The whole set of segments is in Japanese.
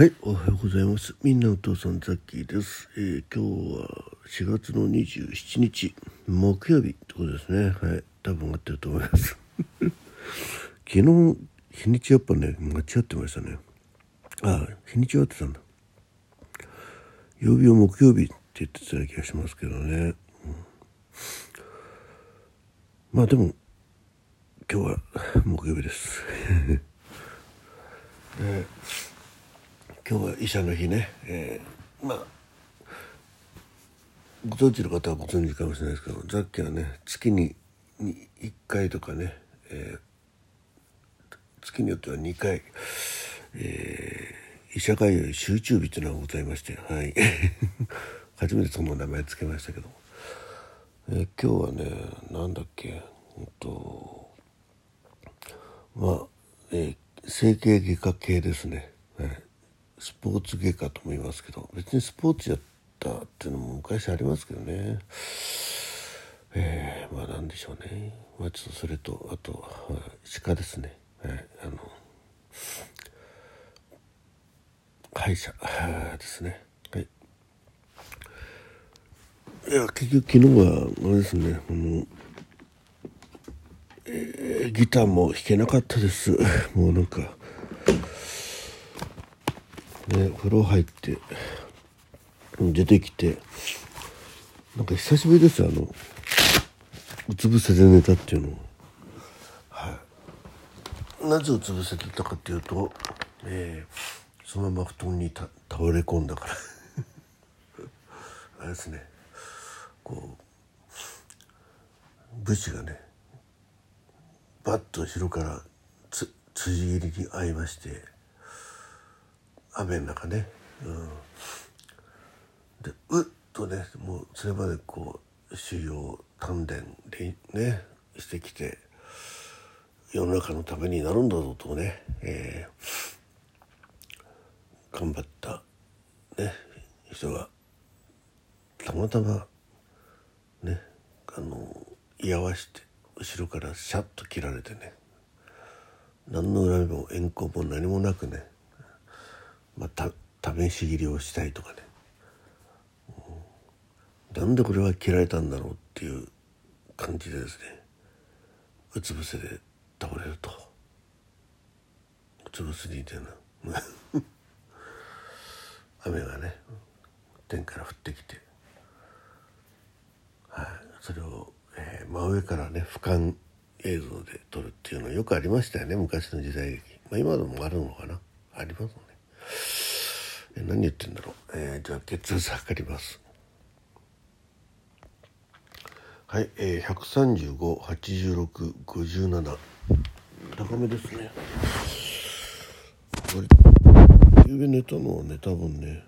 はい、おはようございます。みんなお父さんザッキーです。今日は4月の27日木曜日ってことですね。はい、多分合ってると思います昨日日にちやっぱね間違ってましたね。日にち合ってたんだ。曜日を木曜日って言ってた気がしますけどね、まあでも今日は木曜日です、今日は医者の日ね。まあご存知の方はご存知かもしれないですけど、ザッキーはね月に1回とかね、月によっては2回、医者会より集中日というのがございまして、はい、初めてその名前つけましたけど、今日はねなんだっけ、整形外科系ですね、はい、スポーツ外科とも言いますけど、別にスポーツやったっていうのも昔ありますけどね。まあなんでしょうね、まあ、ちょっとそれとあと歯科ですね、はい、歯医者ですね、はい、いや結局昨日はあれですね、ギターも弾けなかったです。もうなんか、風呂入って出てきてなんか久しぶりですよ、うつ伏せで寝たっていうのを、はい、なぜうつ伏せで寝たかっていうと、そのまま布団に倒れ込んだからあれですね、こう武士がねバッと後ろから辻斬りに遭いまして、雨の中ね、でうっとねもうそれまでこう修行鍛錬でねしてきて世の中のためになるんだぞとね、頑張った、ね、人がたまたまね居合わせて後ろからシャッと切られてね、何の恨みも怨恨も何もなくね、また試し切りをしたいとかね、なんでこれは切られたんだろうっていう感じでですね、うつ伏せで倒れると、うつ伏せにいてな雨がね天から降ってきて、はい、それを、真上からね俯瞰映像で撮るっていうのよくありましたよね、昔の時代劇、まあ、今でもあるのかな、ありますね。何言ってんだろう、じゃあ血圧測ります。はい、135、86、57、高めですね。ゆうべ寝たのはね多分ね、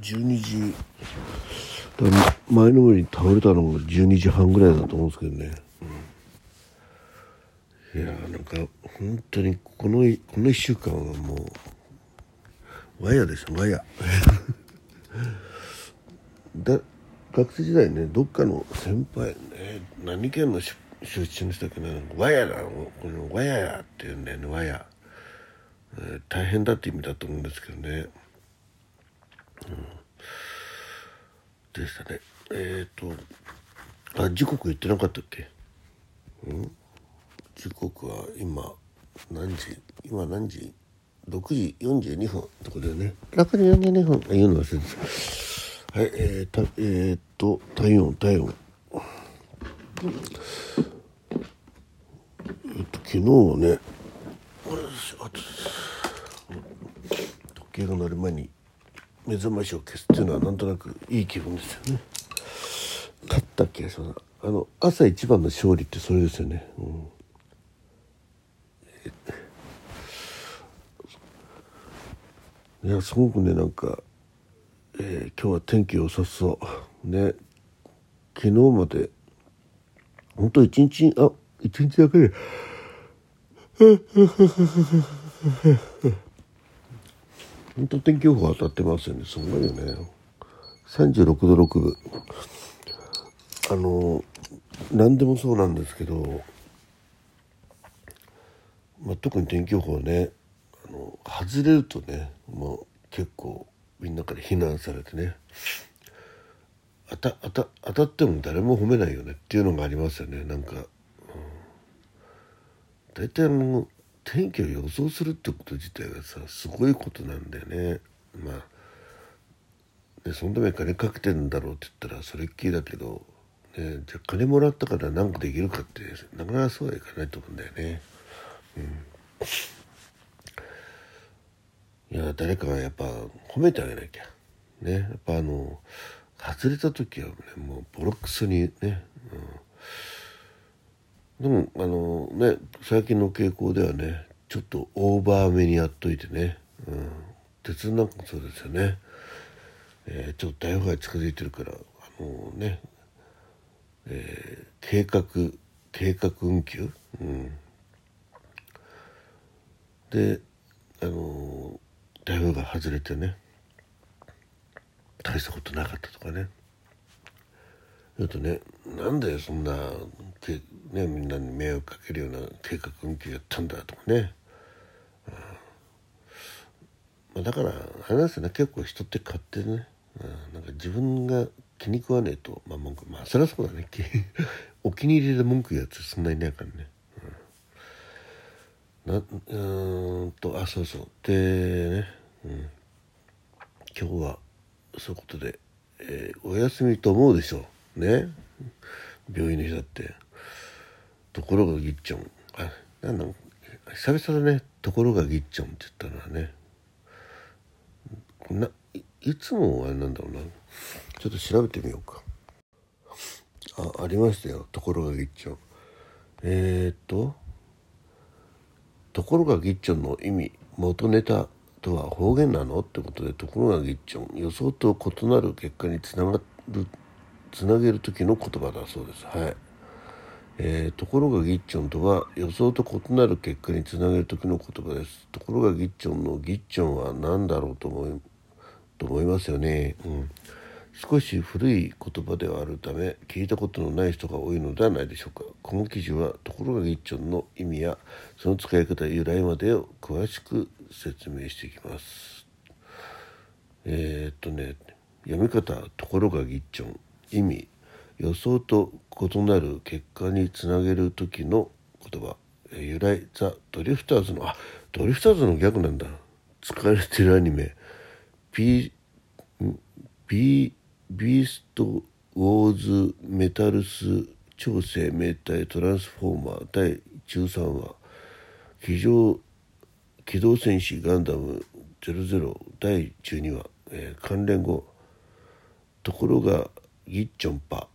12時、多分前のめりに倒れたのも12時半ぐらいだと思うんですけどね、いやなんか本当にこの1週間はもうワイヤでしょ、ワイヤだ。学生時代ねどっかの先輩、何県の出身の人だっけな、ワヤだこのワヤやっていうんだよね、ワヤ、大変だって意味だと思うんですけどね、でしたね。時刻言ってなかったっけ、時刻は今何時、6時42分ってことでね、楽に42分言うの忘れてた。はい、体温、昨日はね時計が鳴る前に目覚ましを消すっていうのはなんとなくいい気分ですよね。勝った気がします。朝一番の勝利ってそれですよね、いやすごくねなんか、今日は天気良さそうね。昨日まで本当一日だけで本当天気予報当たってますよね、すごいよね。36度6分、何でもそうなんですけど、特に天気予報ね、外れるとね、もう結構みんなから非難されてね、当たっても誰も褒めないよねっていうのがありますよね。なんか大体天気を予想するってこと自体がさ、すごいことなんだよね。まあね、そのために金かけてんだろうって言ったらそれっきりだけど、ね、じゃあ金もらったから何かできるかってなかなかそうはいかないと思うんだよね。いや、誰かがやっぱ褒めてあげなきゃね。やっぱ外れた時は、ね、もうボロクソにね、でもね、最近の傾向ではね、ちょっとオーバーめにやっといてね、鉄なんかもそうですよね、ちょっと台風が近づいてるからね、計画運休、で台風が外れてね、大したことなかったとかね、言うとね、なんでそんな、ね、みんなに迷惑かけるような計画運休やったんだとかね、だからあれなんですよね、結構人って勝手にね、なんか自分が気に食わねえと、文句、そりゃそうだねお気に入りで文句言うやつそんなにいないからね、そうそうでね、今日はそういうことで、お休みと思うでしょうね、病院の日だって。ところがぎっちょん、久々だね、ところがぎっちょんって言ったのはね、いつもあれなんだろうな、ちょっと調べてみようか。ありましたよ、ところがぎっちょん。ところがぎっちょんの意味、元ネタとは方言なのってことで、ところがぎっちょん、予想と異なる結果につなげる時の言葉だそうです。はい。ところがぎっちょんとは予想と異なる結果につなげる時の言葉です。ところがぎっちょんのぎっちょんは何だろうと思いますよね。少し古い言葉ではあるため聞いたことのない人が多いのではないでしょうか。この記事はところがぎっちょんの意味やその使い方、由来までを詳しく説明していきます。読み方、ところがぎっちょん。意味、予想と異なる結果につなげる時の言葉。由来、ザ・ドリフターズのドリフターズの逆なんだ。疲れてるアニメ、ビーストウォーズメタルス超生命体トランスフォーマー第13話、機動戦士ガンダム00第12話、関連語、ところがぎっちょんぱ、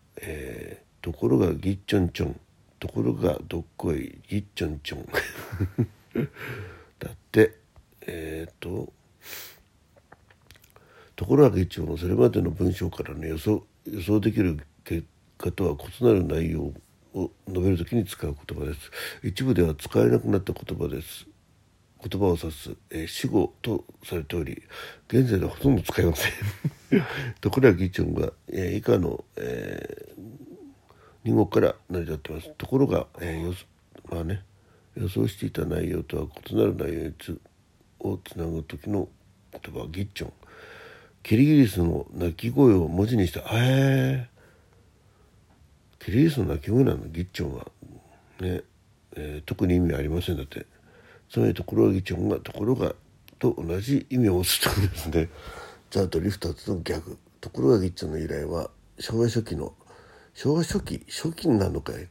ところがぎっちょんちょん、ところがどっこいぎっちょんちょんだって。ところがぎっちょんのそれまでの文章からの予想できる結果とは異なる内容を述べるときに使う言葉です。一部では使えなくなった言葉を指す、死語とされており、現在ではほとんど使いませんところがぎっちょんが、以下の、2語から成り立っています。ところが、予想していた内容とは異なる内容をつなぐときの言葉、ぎっちょん。キリギリスの鳴き声を文字にした。キリギリスの鳴き声なの、ぎっちょんはね。特に意味はありませんだって。つまりところがぎっちょんがところがと同じ意味を持つということですねザ・ドリフターズの逆。ところがぎっちょんの由来は昭和初期になるのかい、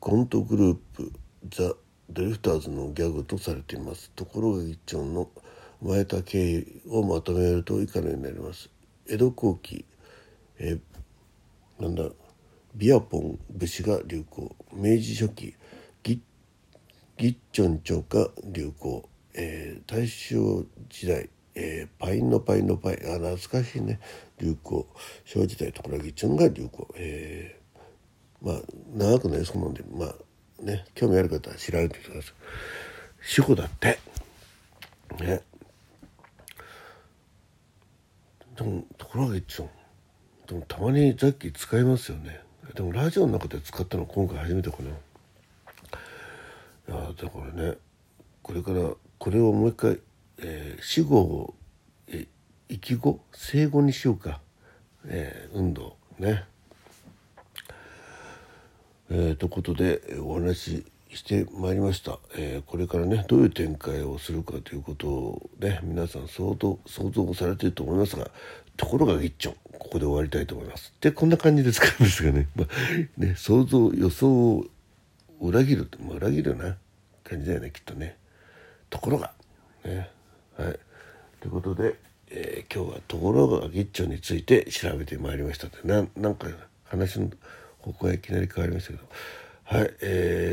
コントグループザ・ドリフターズのギャグとされています。ところがぎっちょんの生まれた経緯をまとめると以下のようになります。江戸後期、ビアポン節が流行。明治初期、ギッチョンチョンが流行。大正時代、パインのパイ、懐かしいね、流行。昭和時代、ところがギッチョンが流行。長くなりそうなんで、興味ある方は調べてください。主語だってね。でもところがぎっちょん、でもたまにザッキー使いますよね。でもラジオの中で使ったの今回初めてかな。だからね、これからこれをもう一回、死後を生き後生後にしようか、運動ね。ということでお話ししてまいりました、これからねどういう展開をするかということをね皆さん相当想像されていると思いますが、ところが一丁ここで終わりたいと思います。でこんな感じですからですがね、まあ、ね想像予想を裏切るって、まあ、裏切るような感じだよねきっとね。ところがね、はいということで、今日はところが一丁について調べてまいりましたって なんか話のここはいきなり変わりましたけど、はい、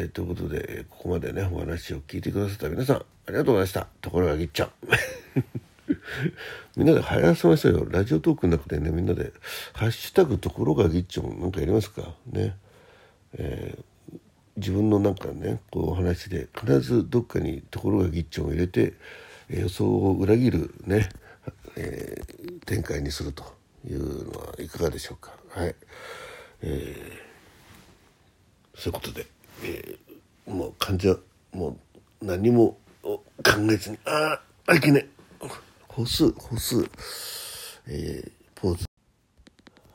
ということでここまでねお話を聞いてくださった皆さんありがとうございました。ところがぎっちゃんみんなで流行らせましょうよ。ラジオトークの中でねみんなでハッシュタグところがぎっちゃんなんかやりますかね、自分のなんかねこうお話で必ずどっかにところがぎっちゃんを入れて予想を裏切るね、展開にするというのはいかがでしょうか。はいそういうことで、もう患者もう何も考えずにいけない歩数、ポーズ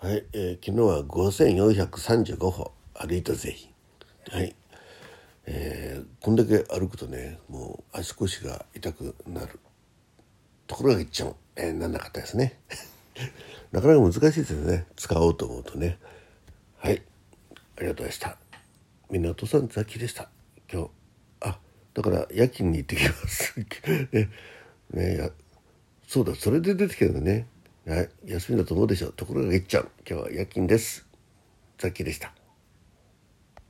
はい、昨日は5435歩歩いたぜひはい、こんだけ歩くとねもう足腰が痛くなるところがいっちゃう、なんなかったですねなかなか難しいですよね使おうと思うとね。はい、ありがとうございました。港さんザキでした。今日だから夜勤に行ってきます。ね、そうだそれで出てきたのね。はい、休みだと思うでしょ。ところが行っちゃう。今日は夜勤です。ザキでした。